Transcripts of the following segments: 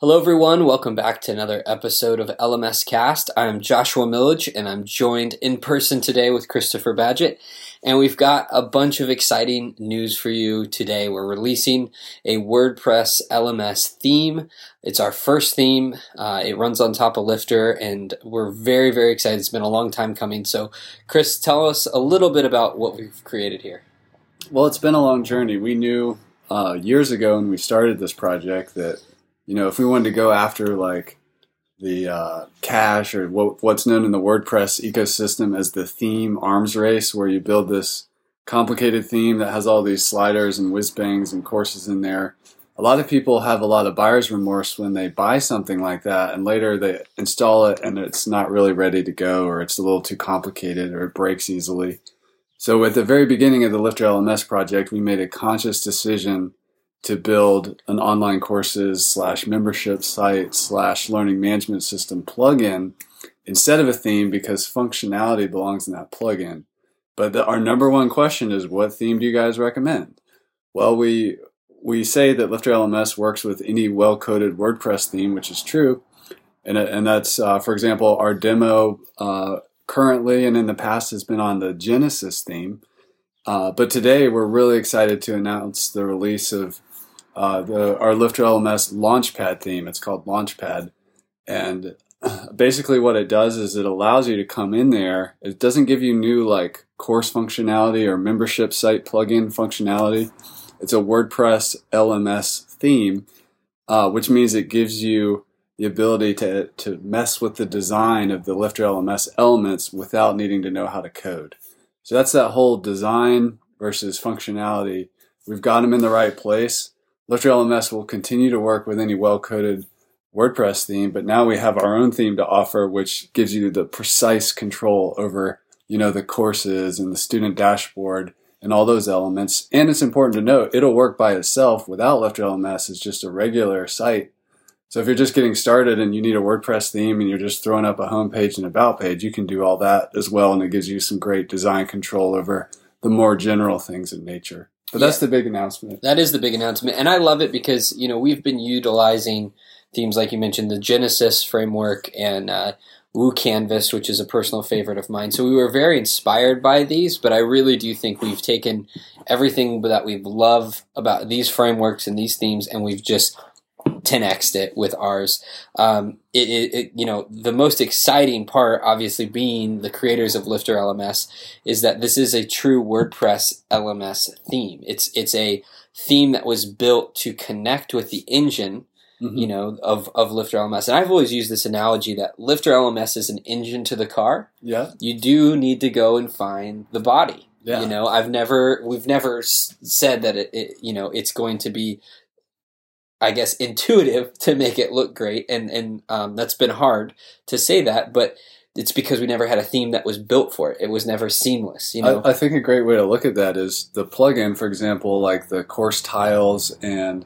Hello everyone, welcome back to another episode of LMS Cast. I'm Joshua Millage and I'm joined in person today with Christopher Badgett, and we've got a bunch of exciting news for you today. We're releasing a WordPress LMS theme. It's our first theme. It runs on top of Lifter and we're very, very excited. It's been a long time coming. So Chris, tell us a little bit about what we've created here. Well, it's been a long journey. We knew years ago when we started this project that if we wanted to go after like the cache or what's known in the WordPress ecosystem as the theme arms race, where you build this complicated theme that has all these sliders and whiz bangs and courses in there, a lot of people have a lot of buyer's remorse when they buy something like that and later they install it and it's not really ready to go, or it's a little too complicated, or it breaks easily. So at the very beginning of the LifterLMS project, we made a conscious decision to build an online courses / membership site / learning management system plugin instead of a theme, because functionality belongs in that plugin. But our number one question is, what theme do you guys recommend? Well, we say that LifterLMS works with any well-coded WordPress theme, which is true. And that's, for example, our demo currently and in the past has been on the Genesis theme. But today we're really excited to announce the release of our LifterLMS LaunchPad theme. It's called LaunchPad. And basically what it does is it allows you to come in there. It doesn't give you new like course functionality or membership site plugin functionality. It's a WordPress LMS theme, which means it gives you the ability to mess with the design of the LifterLMS elements without needing to know how to code. So that's that whole design versus functionality. We've got them in the right place. LifterLMS will continue to work with any well-coded WordPress theme, but now we have our own theme to offer, which gives you the precise control over, the courses and the student dashboard and all those elements. And it's important to note, it'll work by itself without LifterLMS. It's just a regular site. So if you're just getting started and you need a WordPress theme and you're just throwing up a homepage and about page, you can do all that as well. And it gives you some great design control over the more general things in nature. But that's the big announcement. That is the big announcement. And I love it because, we've been utilizing themes like you mentioned, the Genesis framework and WooCanvas, which is a personal favorite of mine. So we were very inspired by these, but I really do think we've taken everything that we love about these frameworks and these themes, and we've just 10x'd it with ours. The most exciting part, obviously being the creators of LifterLMS, is that this is a true WordPress LMS theme. It's a theme that was built to connect with the engine, of LifterLMS. And I've always used this analogy that LifterLMS is an engine to the car. Yeah. You do need to go and find the body. Yeah. We've never said that it it's going to be, I guess, intuitive to make it look great. And that's been hard to say that, but it's because we never had a theme that was built for it. It was never seamless. I think a great way to look at that is the plugin, for example, like the course tiles and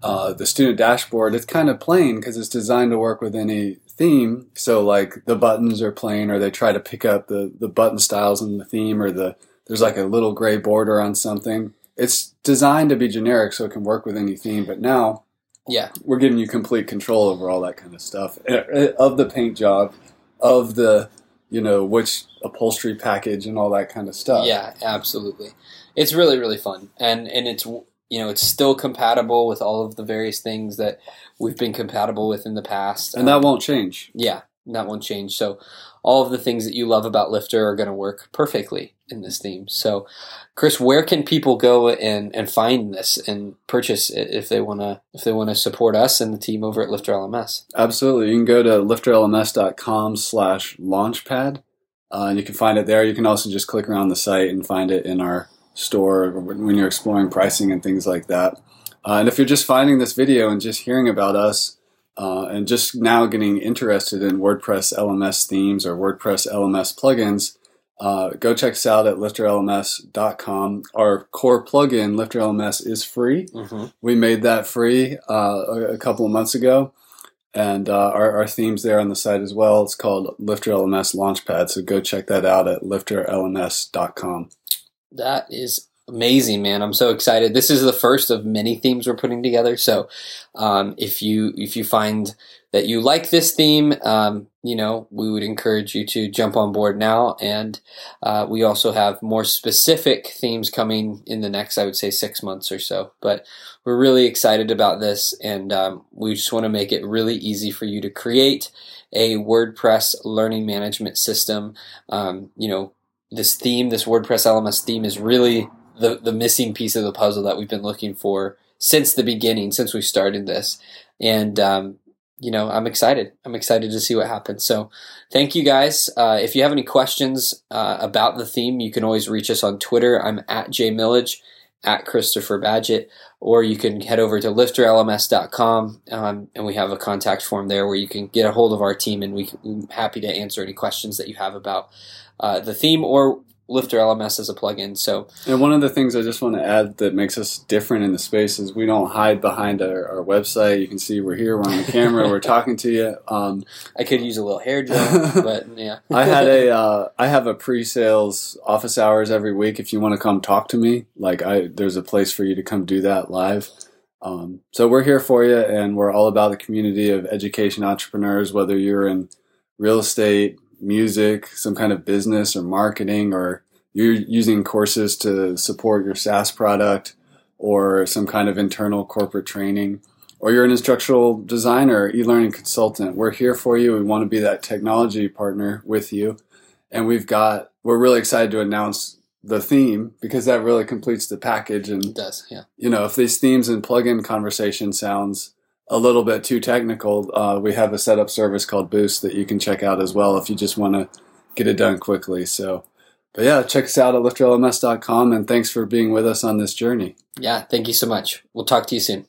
the student dashboard. It's kind of plain because it's designed to work with any theme. So like the buttons are plain, or they try to pick up the button styles in the theme, or there's like a little gray border on something. It's designed to be generic so it can work with any theme, but now we're giving you complete control over all that kind of stuff, of the paint job, of the, which upholstery package and all that kind of stuff. Yeah, absolutely. It's really, really fun. And it's, it's still compatible with all of the various things that we've been compatible with in the past. And that won't change. Yeah, that won't change. So all of the things that you love about Lifter are going to work perfectly in this theme. So, Chris, where can people go and find this and purchase it if they want to support us and the team over at LifterLMS? Absolutely. You can go to lifterlms.com/launchpad. You can find it there. You can also just click around the site and find it in our store when you're exploring pricing and things like that. And if you're just finding this video and just hearing about us, and just now getting interested in WordPress LMS themes or WordPress LMS plugins, go check us out at lifterlms.com. Our core plugin, LifterLMS, is free. We made that free a couple of months ago. And our theme's there on the site as well. It's called LifterLMS Launchpad. So go check that out at lifterlms.com. That is Amazing, man. I'm so excited. This is the first of many themes we're putting together. So if you find that you like this theme, we would encourage you to jump on board now. And we also have more specific themes coming in the next, I would say, 6 months or so. But we're really excited about this. And we just want to make it really easy for you to create a WordPress learning management system. This WordPress LMS theme is really the missing piece of the puzzle that we've been looking for since the beginning, since we started this. And, I'm excited. I'm excited to see what happens. So thank you guys. If you have any questions about the theme, you can always reach us on Twitter. I'm at jmillage, at Christopher Badgett, or you can head over to LifterLMS.com, and we have a contact form there where you can get a hold of our team, and we're happy to answer any questions that you have about the theme or LifterLMS as a plugin. So, and one of the things I just want to add that makes us different in the space is we don't hide behind our website. You can see we're here, we're on the camera, we're talking to you. I could use a little hair gel, but yeah. I have a pre-sales office hours every week. If you want to come talk to me, there's a place for you to come do that live. So we're here for you, and we're all about the community of education entrepreneurs, whether you're in real estate, music, some kind of business or marketing, or you're using courses to support your SaaS product or some kind of internal corporate training, or you're an instructional designer, e-learning consultant. We're here for you. We want to be that technology partner with you. And we're really excited to announce the theme, because that really completes the package. And it does, yeah. If these themes and plugin conversation sounds a little bit too technical, we have a setup service called Boost that you can check out as well if you just want to get it done quickly. So, but yeah, check us out at LifterLMS.com, and thanks for being with us on this journey. Yeah, thank you so much. We'll talk to you soon.